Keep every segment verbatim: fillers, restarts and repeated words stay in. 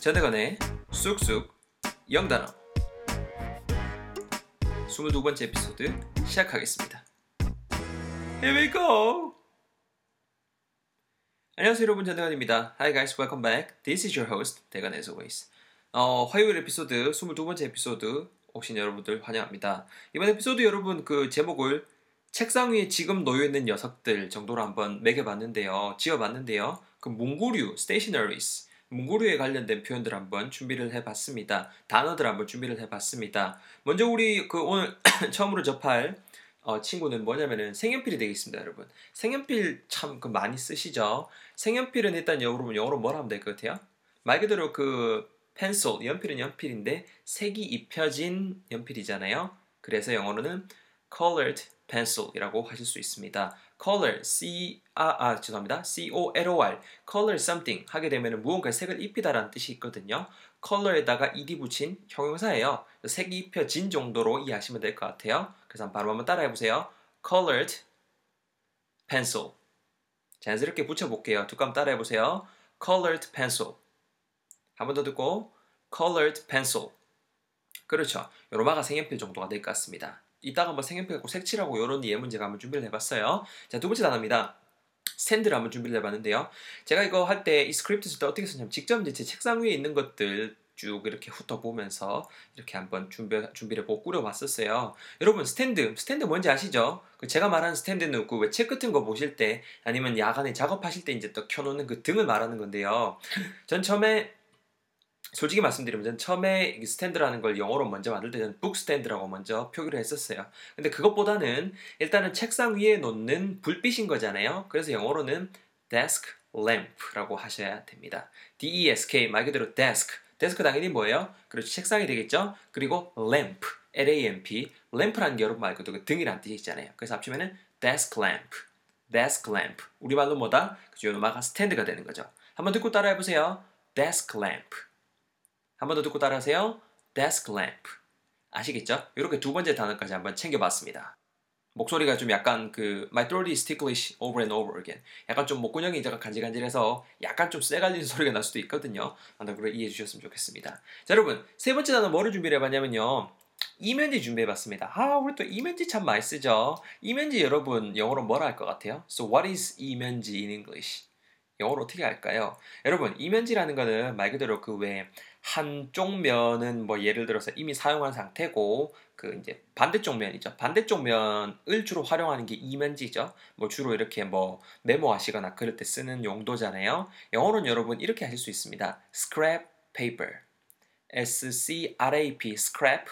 전혜건의 쑥쑥 영단어 스물두 번째 에피소드 시작하겠습니다. Here we go! 안녕하세요 여러분, 전혜건입니다. Hi guys, welcome back. This is your host, 대건 as always. 어, 화요일 에피소드, 스물두 번째 에피소드 오신 여러분들 환영합니다. 이번 에피소드 여러분 그 제목을 책상 위에 지금 놓여있는 녀석들 정도로 한번 매겨봤는데요. 지어봤는데요. 그 몽고류, stationaries, 몽고류에 관련된 표현들 한번 준비를 해봤습니다. 단어들 한번 준비를 해봤습니다. 먼저 우리 그 오늘 처음으로 접할 어, 친구는 뭐냐면은 색연필이 되겠습니다, 여러분. 색연필 참 그 많이 쓰시죠? 색연필은 일단 여러분 영어로 뭐라 하면 될 것 같아요? 말 그대로 그 펜슬, 연필은 연필인데 색이 입혀진 연필이잖아요. 그래서 영어로는 colored pencil이라고 하실 수 있습니다. color, c, 아, 아, 죄송합니다. c-o-l-o-r, color something 하게 되면 무언가 색을 입히다라는 뜻이 있거든요. color에다가 ed 붙인 형용사예요. 색이 입혀진 정도로 이해하시면 될 것 같아요. 그래서 바로 한번 따라해보세요. colored pencil. 자연스럽게 붙여볼게요. 두 감 따라해보세요. colored pencil. 한 번 더 듣고 colored pencil. 그렇죠. 요로마가 색연필 정도가 될 것 같습니다. 이따가 한번 색연필 갖고 색칠하고 이런 예문제가 한번 준비를 해봤어요. 자, 두 번째 단어입니다. 샌드를 한번 준비를 해봤는데요. 제가 이거 할 때 이 스크립트 쓸 때 어떻게 썼냐면 직접 이제 제 책상 위에 있는 것들 쭉 이렇게 훑어보면서 이렇게 한번 준비, 준비를 보고 꾸려봤었어요. 여러분 스탠드, 스탠드 뭔지 아시죠? 제가 말하는 스탠드는 그 왜 책 같은 거 보실 때 아니면 야간에 작업하실 때 이제 또 켜놓는 그 등을 말하는 건데요. 전 처음에 솔직히 말씀드리면 전 처음에 스탠드라는 걸 영어로 먼저 만들 때 저는 북스탠드라고 먼저 표기를 했었어요. 근데 그것보다는 일단은 책상 위에 놓는 불빛인 거잖아요. 그래서 영어로는 desk lamp라고 하셔야 됩니다. D-E-S-K 말 그대로 desk. 데스크 당연히 뭐예요? 그렇죠. 책상이 되겠죠. 그리고 lamp, L-A-M-P. lamp라는 게 여러분 말 그대로 그 등이라는 뜻이 있잖아요. 그래서 합치면은 desk lamp, desk lamp. 우리말로 뭐다? 그죠? 요마가 스탠드가 되는 거죠. 한번 듣고 따라해보세요. desk lamp. 한 번 더 듣고 따라하세요. desk lamp. 아시겠죠? 이렇게 두 번째 단어까지 한번 챙겨봤습니다. 목소리가 좀 약간 그 my throat is ticklish over and over again. 약간 좀 목구멍이 간질간질해서 약간 좀 쎄갈리는 소리가 날 수도 있거든요. 아무튼 그걸 이해해 주셨으면 좋겠습니다. 자, 여러분 세 번째 단어 뭐를 준비를 해봤냐면요. 이면지 준비해봤습니다. 아, 우리 또 이면지 참 많이 쓰죠. 이면지 여러분 영어로 뭐라 할 것 같아요? So what is 이면지 in English? 영어로 어떻게 할까요? 여러분 이면지라는 거는 말 그대로 그 외에 한쪽 면은 뭐 예를 들어서 이미 사용한 상태고 그 이제 반대쪽 면이죠. 반대쪽 면을 주로 활용하는 게 이면지죠. 뭐 주로 이렇게 뭐 메모하시거나 그럴 때 쓰는 용도잖아요. 영어로는 여러분 이렇게 하실 수 있습니다. scrap paper, S-C-R-A-P, scrap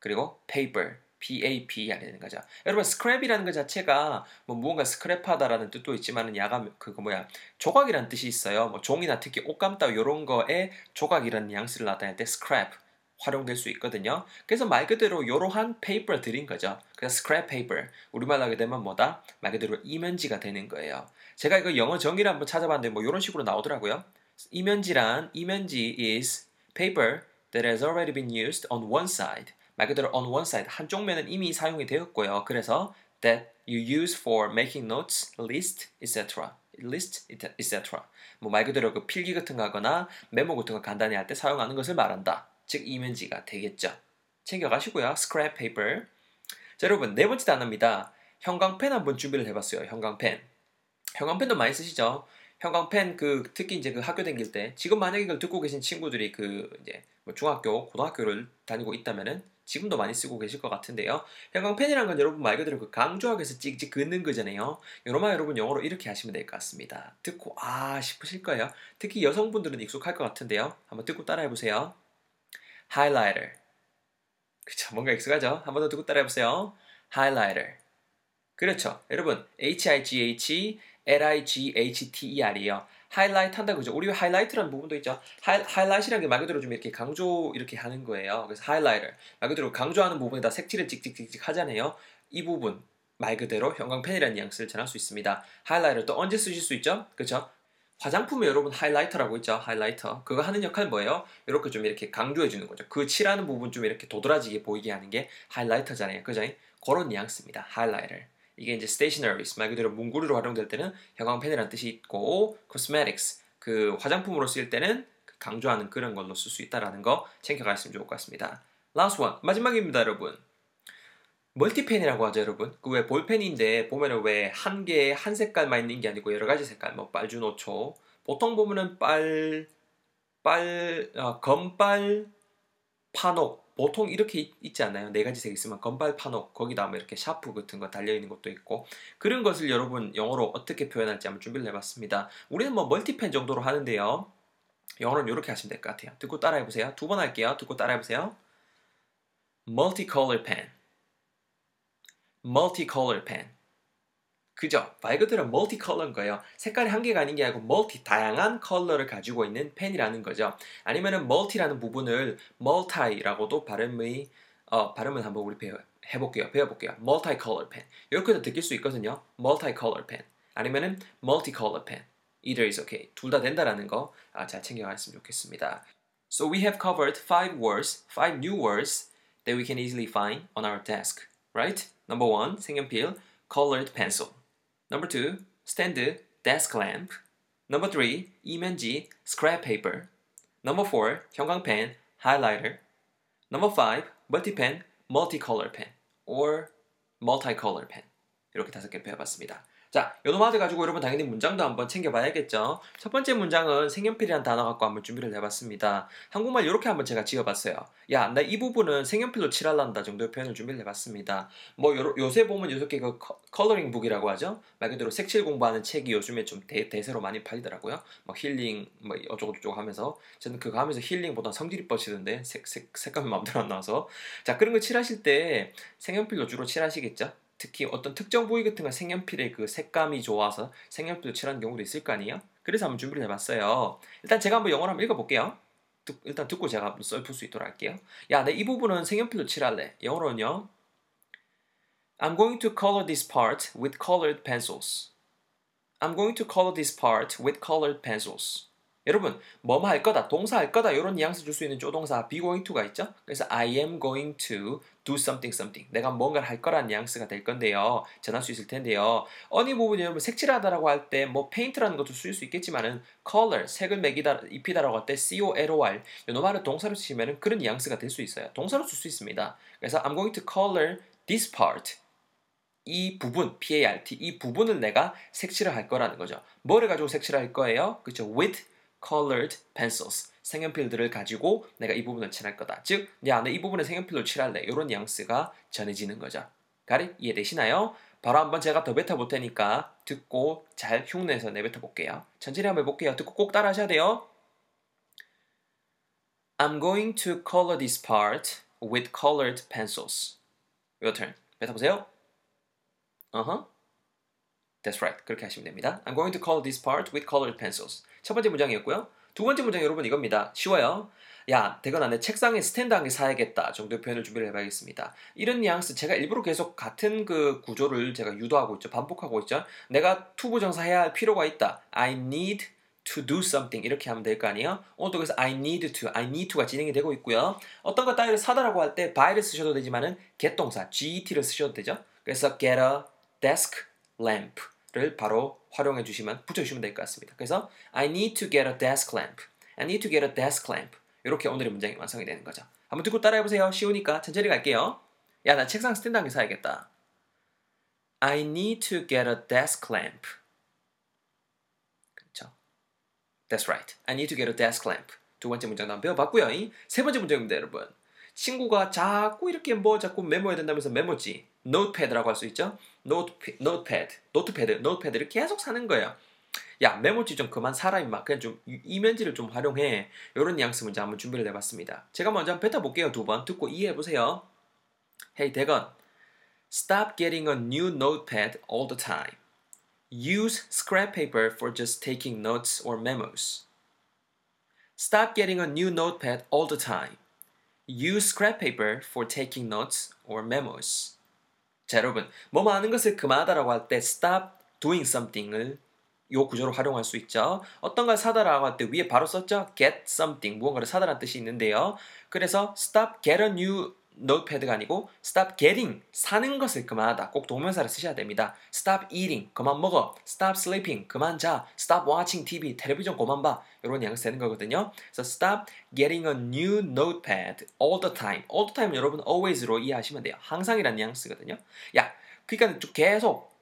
그리고 paper. 비 에이 피 하게 되는 거죠. 여러분 스크랩이라는 것 자체가 뭐 무언가 스크랩하다라는 뜻도 있지만은 야간 그거 뭐야 조각이라는 뜻이 있어요. 뭐 종이나 특히 옷감 따위 이런 거에 조각이라는 뉘앙스를 나타낼 때 스크랩 활용될 수 있거든요. 그래서 말 그대로 이러한 페이퍼를 드린 거죠. 그래서 스크랩 페이퍼 우리말로 하게 되면 뭐다? 말 그대로 이면지가 되는 거예요. 제가 이거 영어 정의를 한번 찾아봤는데 뭐 이런 식으로 나오더라고요. 이면지란 이면지 is paper that has already been used on one side. 말 그대로 on one side, 한쪽 면은 이미 사용이 되었고요. 그래서 that you use for making notes, list, et cetera. list, et cetera. 뭐 말 그대로 그 필기 같은 거 하거나 메모 같은 거 간단히 할 때 사용하는 것을 말한다. 즉 이면지가 되겠죠. 챙겨가시고요. scrap paper. 자, 여러분 네 번째 단어입니다. 형광펜 한번 준비를 해봤어요. 형광펜. 형광펜도 많이 쓰시죠? 형광펜 그 특히 이제 그 학교 다닐 때 지금 만약에 이걸 듣고 계신 친구들이 그 이제 뭐 중학교, 고등학교를 다니고 있다면은 지금도 많이 쓰고 계실 것 같은데요. 형광펜이란 건 여러분 말 그대로 그 강조학에서 찍찍 긋는 거잖아요. 요러마 여러분 영어로 이렇게 하시면 될 것 같습니다. 듣고 아 싶으실 거예요. 특히 여성분들은 익숙할 것 같은데요. 한번 듣고 따라해보세요. Highlighter. 그쵸, 뭔가 익숙하죠? 한번 더 듣고 따라해보세요. Highlighter. 그렇죠. 여러분 H-I-G-H-L-I-G-H-T-E-R이에요. 하이라이트 한다 그죠? 우리 하이라이트라는 부분도 있죠. 하이, 하이라이트라는 게 말 그대로 좀 이렇게 강조 이렇게 하는 거예요. 그래서 하이라이터 말 그대로 강조하는 부분에다 색칠을 찍찍찍찍 하잖아요. 이 부분 말 그대로 형광펜이라는 뉘앙스를 전할 수 있습니다. 하이라이터 또 언제 쓰실 수 있죠? 그렇죠? 화장품에 여러분 하이라이터라고 있죠. 하이라이터 그거 하는 역할 뭐예요? 이렇게 좀 이렇게 강조해 주는 거죠. 그 칠하는 부분 좀 이렇게 도드라지게 보이게 하는 게 하이라이터잖아요. 그죠? 그런 뉘앙스입니다. 하이라이터. 이게 이제 stationaries, 말 그대로 문구류로 활용될 때는 형광펜이라는 뜻이 있고 cosmetics, 그 화장품으로 쓰일 때는 강조하는 그런 걸로 쓸 수 있다는 거 챙겨가시면 좋을 것 같습니다. Last one, 마지막입니다 여러분. 멀티펜이라고 하죠 여러분. 그 왜 볼펜인데 보면은 왜 한 개에 한 색깔만 있는 게 아니고 여러 가지 색깔, 뭐 빨주노초, 보통 보면은 빨, 빨, 어, 검빨, 판옥, 보통 이렇게 있, 있지 않나요? 네 가지 색 있으면 검빨, 판옥, 거기다 뭐 이렇게 샤프 같은 거 달려있는 것도 있고, 그런 것을 여러분 영어로 어떻게 표현할지 한번 준비를 해봤습니다. 우리는 뭐 멀티펜 정도로 하는데요, 영어로는 이렇게 하시면 될 것 같아요. 듣고 따라해보세요. 두 번 할게요. 듣고 따라해보세요. Multicolor pen, multicolor pen. 그죠? 말 그대로 멀티컬러인 거예요. 색깔이 한 개가 아닌 게 아니고 멀티, 다양한 컬러를 가지고 있는 펜이라는 거죠. 아니면은 멀티라는 부분을 멀티라고도 발음이, 어, 발음을 한번 우리 배워, 해볼게요. 배워볼게요. multicolor pen. 이렇게도 느낄 수 있거든요. multicolor pen. 아니면은 multicolor pen. Either is okay. 둘 다 된다라는 거 잘 아, 챙겨가셨으면 좋겠습니다. So we have covered five words, five new words that we can easily find on our desk. Right? Number one, 색연필, colored pencil. Number two, stand, desk lamp. Number three, 이면지, scrap paper. Number four, 형광펜, highlighter. Number five, multipen, multicolor pen, or multicolor pen. 이렇게 다섯 개 배워봤습니다. 자, 요 노마드 가지고 여러분 당연히 문장도 한번 챙겨봐야겠죠. 첫 번째 문장은 색연필이라는 단어 갖고 한번 준비를 해봤습니다. 한국말 이렇게 한번 제가 지어봤어요. 야, 나 이 부분은 색연필로 칠할란다 정도의 표현을 준비를 해봤습니다. 뭐 요, 요새 보면 요새 그 컬러링 북이라고 하죠. 말 그대로 색칠 공부하는 책이 요즘에 좀 대, 대세로 많이 팔리더라고요. 뭐 힐링 뭐 어쩌고 저쩌고 하면서, 저는 그거 하면서 힐링보다 성질이 뻗치던데 색, 색, 색감이 마음대로 안 나와서. 자, 그런 거 칠하실 때 색연필로 주로 칠하시겠죠. 특히 어떤 특정 부위 같은 건 색연필의 그 색감이 좋아서 색연필로 칠하는 경우도 있을 거 아니에요? 그래서 한번 준비를 해봤어요. 일단 제가 한번 영어로 한번 읽어볼게요. 듣, 일단 듣고 제가 한번 썰풀 수 있도록 할게요. 야, 내 이 부분은 색연필로 칠할래. 영어로는요. I'm going to color this part with colored pencils. I'm going to color this part with colored pencils. 여러분, 뭐뭐 할 거다, 동사 할 거다 이런 뉘앙스 줄 수 있는 조동사 be going to가 있죠? 그래서 I am going to do something something. 내가 뭔가를 할 거란 뉘앙스가 될 건데요. 전할 수 있을 텐데요. 어느 부분이 여러분 색칠하다라고 할 때 뭐 paint라는 것도 쓸 수 있겠지만은 color, 색을 매기다, 입히다라고 할 때 color 이 말을 동사로 쓰시면은 그런 뉘앙스가 될 수 있어요. 동사로 쓸 수 있습니다. 그래서 I'm going to color this part. 이 부분, part, 이 부분을 내가 색칠을 할 거라는 거죠. 뭐를 가지고 색칠을 할 거예요? 그렇죠? with colored pencils. 색연필들을 가지고 내가 이 부분을 칠할 거다. 즉, 야, 내 이 부분을 색연필로 칠할래. 이런 뉘앙스가 전해지는 거죠. 가리 이해되시나요? 바로 한번 제가 더 뱉어볼 테니까 듣고 잘 흉내내서 내뱉어볼게요. 천천히 한번 해볼게요. 듣고 꼭 따라 하셔야 돼요. I'm going to color this part with colored pencils. Your turn. 뱉어보세요. Uh-huh. That's right. 그렇게 하시면 됩니다. I'm going to color this part with colored pencils. 첫 번째 문장이었고요. 두 번째 문장 여러분 이겁니다. 쉬워요. 야, 대건아, 내 책상에 스탠드 한 개 사야겠다 정도의 표현을 준비를 해봐야겠습니다. 이런 뉘앙스 제가 일부러 계속 같은 그 구조를 제가 유도하고 있죠. 반복하고 있죠. 내가 투부정사 해야 할 필요가 있다. I need to do something 이렇게 하면 될 거 아니에요? 오늘도 그래서 I need to, I need to가 진행이 되고 있고요. 어떤 거 따위를 사다라고 할 때 buy를 쓰셔도 되지만은 get 동사, get를 쓰셔도 되죠. 그래서 get a desk lamp 를 바로 활용해 주시면, 붙여주시면 될 것 같습니다. 그래서 I need to get a desk lamp. I need to get a desk lamp. 이렇게 오늘의 문장이 완성이 되는 거죠. 한번 듣고 따라해보세요. 쉬우니까 천천히 갈게요. 야, 나 책상 스탠드 한 개 사야겠다. I need to get a desk lamp. 그렇죠? That's right. I need to get a desk lamp. 두 번째 문장도 한번 배워봤고요. 세 번째 문장입니다, 여러분. 친구가 자꾸 이렇게 뭐 자꾸 메모해야 된다면서 메모지, 노트패드라고 할 수 있죠? 노트, 노트패드, 노트패드, 노트패드를 계속 사는 거예요. 야, 메모지 좀 그만 사라 임마. 그냥 좀 이면지를 좀 활용해. 이런 뉘앙스 문제 한번 준비를 해봤습니다. 제가 먼저 한번 뱉어볼게요. 두 번 듣고 이해해보세요. Hey, 대건. Stop getting a new notepad all the time. Use scrap paper for just taking notes or memos. Stop getting a new notepad all the time. Use scrap paper for taking notes or memos. 자, 여러분, 뭐뭐 하는 것을 그만하다라고 할 때 stop doing something을 요 구조로 활용할 수 있죠. 어떤 걸 사다라고 할 때 위에 바로 썼죠. get something, 무언가를 사다라는 뜻이 있는데요. 그래서 stop get a new 노트패드가 아니고 stop getting, 사는 것을 그만하다. 꼭 동명사를 쓰셔야 됩니다. stop eating, 그만 먹어. stop sleeping, 그만 자. stop watching 티비, 텔레비전 그만 봐. 이런 양식 되는 거거든요. 그래서 stop getting a new notepad all the time. all the time 여러분 always로 이해하시면 돼요. 항상이라는 양식이거든요. 야, 그러니까 계속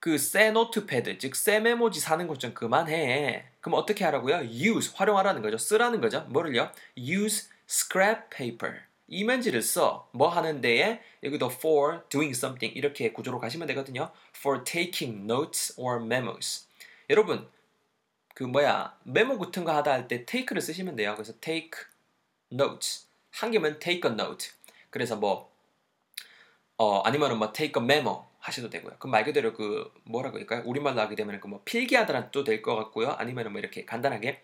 그 새 노트패드, 즉 새 메모지 사는 것 좀 그만해. 그럼 어떻게 하라고요? use, 활용하라는 거죠. 쓰라는 거죠. 뭐를요? use scrap paper. 이면지를 써. 뭐 하는 데에 여기도 for doing something 이렇게 구조로 가시면 되거든요. for taking notes or memos. 여러분 그 뭐야 메모 같은 거 하다 할 때 take를 쓰시면 돼요. 그래서 take notes 한 개면 take a note. 그래서 뭐 어, 아니면은 뭐 take a memo 하셔도 되고요. 그럼 말 그대로 그 뭐라고 할까요? 우리말로 하게 되면 그 뭐 필기하다라도 될 것 같고요. 아니면은 뭐 이렇게 간단하게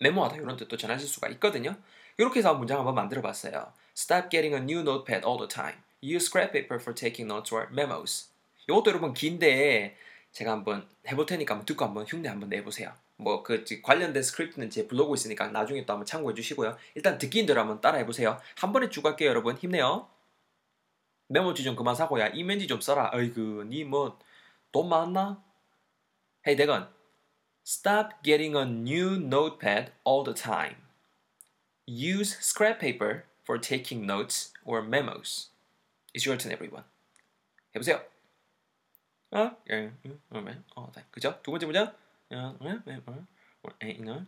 메모하다 이런 뜻도 전하실 수가 있거든요. 이렇게 해서 문장 한번 만들어봤어요. Stop getting a new notepad all the time. Use scrap paper for taking notes or memos. 이것도 여러분 긴데 제가 한번 해볼 테니까 한번 듣고 한번 흉내 한번 내보세요. 뭐 그 관련된 스크립트는 제 블로그 있으니까 나중에 또 한번 참고해 주시고요. 일단 듣기인 대로 한번 따라해보세요. 한 번에 쭉 갈게요 여러분. 힘내요. 메모지 좀 그만 사고 야 이면지 좀 써라. 어이구 니 뭐 돈 많나? Hey 대건. Stop getting a new notepad all the time. Use scrap paper for taking notes or memos. It's your turn, everyone. 해보세요. 어? 예, 예, 어, 네, 그죠? 두 번째 문장. 예, 예, 예, 예,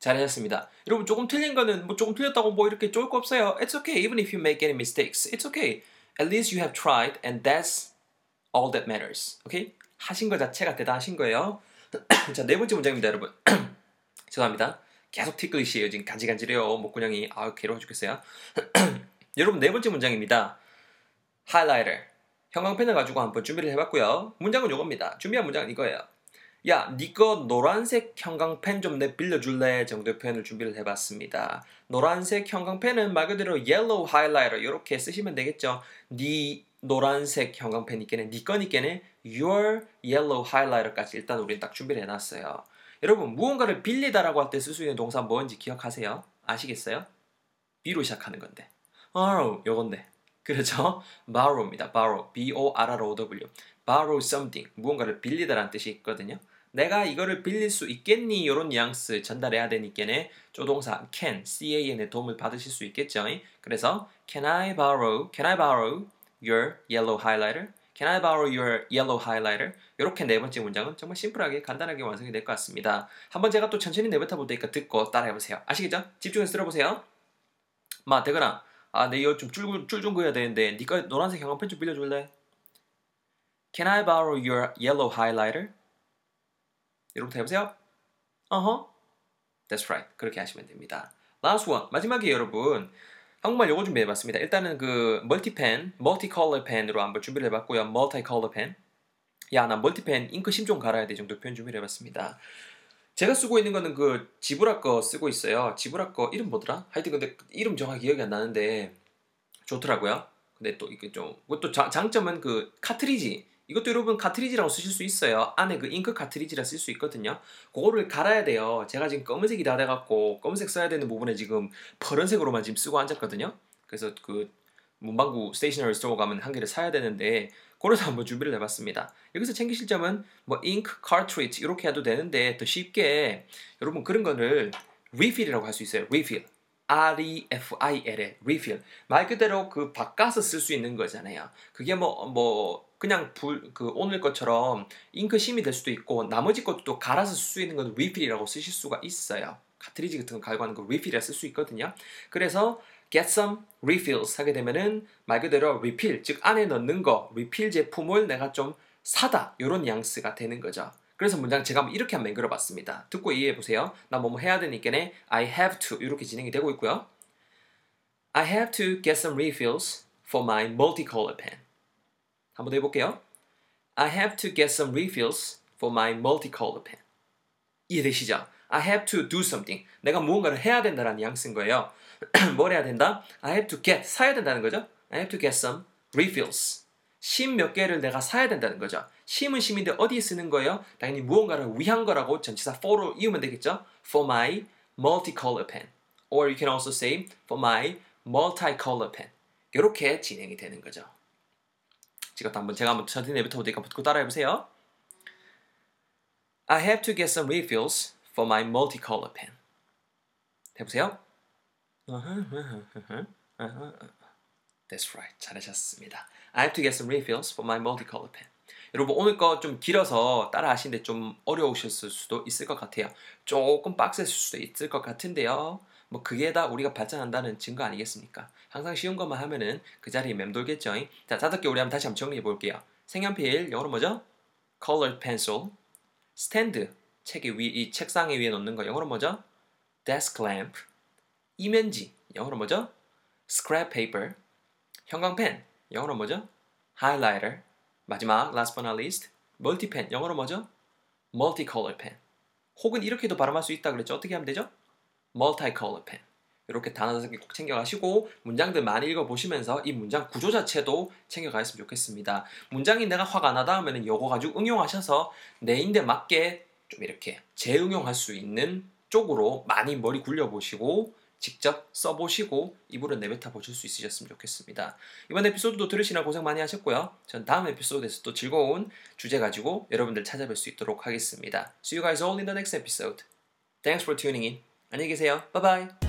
잘하셨습니다. 여러분 조금 틀린 거는 뭐 조금 틀렸다고 뭐 이렇게 쫄 거 없어요. It's okay, even if you make any mistakes. It's okay. At least you have tried, and that's all that matters. Okay? 하신 거 자체가 대단하신 거예요. 자, 네 번째 문장입니다, 여러분. 죄송합니다. 계속 티끌이시에요. 지금 간질간질해요. 목구녕이 아 괴로워 죽겠어요. 여러분 네 번째 문장입니다. 하이라이터. 형광펜을 가지고 한번 준비를 해봤고요. 문장은 이겁니다. 준비한 문장은 이거예요. 야, 니 거 노란색 형광펜 좀 내 빌려줄래? 정도의 표현을 준비를 해봤습니다. 노란색 형광펜은 말 그대로 옐로우 하이라이터 이렇게 쓰시면 되겠죠. 니 노란색 형광펜 있겠네. 니 건 있겠네. Your yellow highlighter까지 일단 우리는 딱 준비를 해놨어요. 여러분 무언가를 빌리다라고 할 때 쓸 수 있는 동사 뭔지 기억하세요? 아시겠어요? B로 시작하는 건데 borrow 요건데 그렇죠? borrow입니다. borrow B-O-R-R-O-W borrow something 무언가를 빌리다라는 뜻이 있거든요. 내가 이거를 빌릴 수 있겠니? 요런 뉘앙스 전달해야 되니께네 조동사 can C-A-N의 도움을 받으실 수 있겠죠. 그래서 Can I borrow? Can I borrow your yellow highlighter? Can I borrow your yellow highlighter? 이렇게 네 번째 문장은 정말 심플하게 간단하게 완성이 될 것 같습니다. 한번 제가 또 천천히 내뱉어 볼 테니까 듣고 따라해보세요. 아시겠죠? 집중해서 들어보세요. 마, 대건아. 아, 내 이거 좀 줄 좀 그어야 되는데 니꺼 노란색 형광펜 좀 빌려줄래? Can I borrow your yellow highlighter? 이렇게 해보세요. 어허. Uh-huh. That's right. 그렇게 하시면 됩니다. Last one. 마지막에 여러분. 한국말 요거 준비해봤습니다. 일단은 그 멀티펜, 멀티컬러 펜으로 한번 준비를 해봤고요. 멀티컬러 펜. 야, 나 멀티펜 잉크 심 좀 갈아야 돼 정도 표현 준비를 해봤습니다. 제가 쓰고 있는 거는 그 지브라 거 쓰고 있어요. 지브라 거 이름 뭐더라? 하여튼 근데 이름 정확히 기억이 안 나는데 좋더라고요. 근데 또 이게 좀 그것도 자, 장점은 그 카트리지. 이것도 여러분 카트리지라고 쓰실 수 있어요. 안에 그 잉크 카트리지라 쓸 수 있거든요. 그거를 갈아야 돼요. 제가 지금 검은색이 다 돼갖고 검은색 써야 되는 부분에 지금 파란색으로만 지금 쓰고 앉았거든요. 그래서 그 문방구 스테이셔너리 스토어 가면 한 개를 사야 되는데 그래서 한번 준비를 해봤습니다. 여기서 챙기실 점은 뭐 잉크 카트리지 이렇게 해도 되는데 더 쉽게 여러분 그런 거를 리필이라고 할 수 있어요. 리필. R-E-F-I-L의 refill 말 그대로 그 바꿔서 쓸 수 있는 거잖아요. 그게 뭐 뭐 그냥 불 그 오늘 것처럼 잉크 심이 될 수도 있고 나머지 것도 또 갈아서 쓸 수 있는 건 refill이라고 쓰실 수가 있어요. 카트리지 같은 거 갈고 하는 거 refill이라 쓸 수 있거든요. 그래서 get some refills 하게 되면은 말 그대로 refill 즉 안에 넣는 거 refill 제품을 내가 좀 사다 이런 뉘앙스가 되는 거죠. 그래서 문장 제가 한번 이렇게 한번 만들어봤습니다. 듣고 이해해보세요. 나 뭐뭐 해야 되니까네 I have to 이렇게 진행이 되고 있고요. I have to get some refills for my multicolor pen. 한번 더 해볼게요. I have to get some refills for my multicolor pen. 이해되시죠? I have to do something. 내가 무언가를 해야 된다라는 양쓴 거예요. 뭘 해야 된다? I have to get, 사야 된다는 거죠. I have to get some refills. 심 몇 개를 내가 사야 된다는 거죠. 심은 심인데 어디에 쓰는 거예요? 당연히 무언가를 위한 거라고 전치사 for로 이으면 되겠죠. For my multicolor pen. Or you can also say for my multi-color pen. 이렇게 진행이 되는 거죠. 이것도 한번 제가 한번 천천히 내뱉어 보니까 듣고 따라해 보세요. I have to get some refills for my multi-color pen. 해보세요. That's right. 잘하셨습니다. I have to get some refills for my multi-color pen. 여러분 오늘 거 좀 길어서 따라하시는데 좀 어려우셨을 수도 있을 것 같아요. 조금 빡셌을 수도 있을 것 같은데요. 뭐 그게 다 우리가 발전한다는 증거 아니겠습니까? 항상 쉬운 것만 하면은 그 자리에 맴돌겠죠. 자, 다섯 개 우리 한번 다시 한번 정리해 볼게요. 색연필, 영어로 뭐죠? Colored pencil. 스탠드, 책이 위, 이 책상에 위에 놓는 거 영어로 뭐죠? Desk lamp. 이면지, 영어로 뭐죠? Scrap paper. 형광펜, 영어로 뭐죠? Highlighter. 마지막, last but not least, multi-pen, 영어로 뭐죠? Multi-color pen. 혹은 이렇게도 발음할 수 있다 그랬죠? 어떻게 하면 되죠? Multi-color pen. 이렇게 단어 다섯 개 꼭 챙겨가시고 문장들 많이 읽어보시면서 이 문장 구조 자체도 챙겨가셨으면 좋겠습니다. 문장이 내가 화가 나다 하면은 요거 가지고 응용하셔서 내인데 맞게 좀 이렇게 재응용할 수 있는 쪽으로 많이 머리 굴려보시고 직접 써보시고 입으로 내뱉어 보실 수 있으셨으면 좋겠습니다. 이번 에피소드도 들으시느라 고생 많이 하셨고요. 전 다음 에피소드에서 또 즐거운 주제 가지고 여러분들 찾아뵐 수 있도록 하겠습니다. See you guys all in the next episode. Thanks for tuning in. 안녕히 계세요. Bye bye.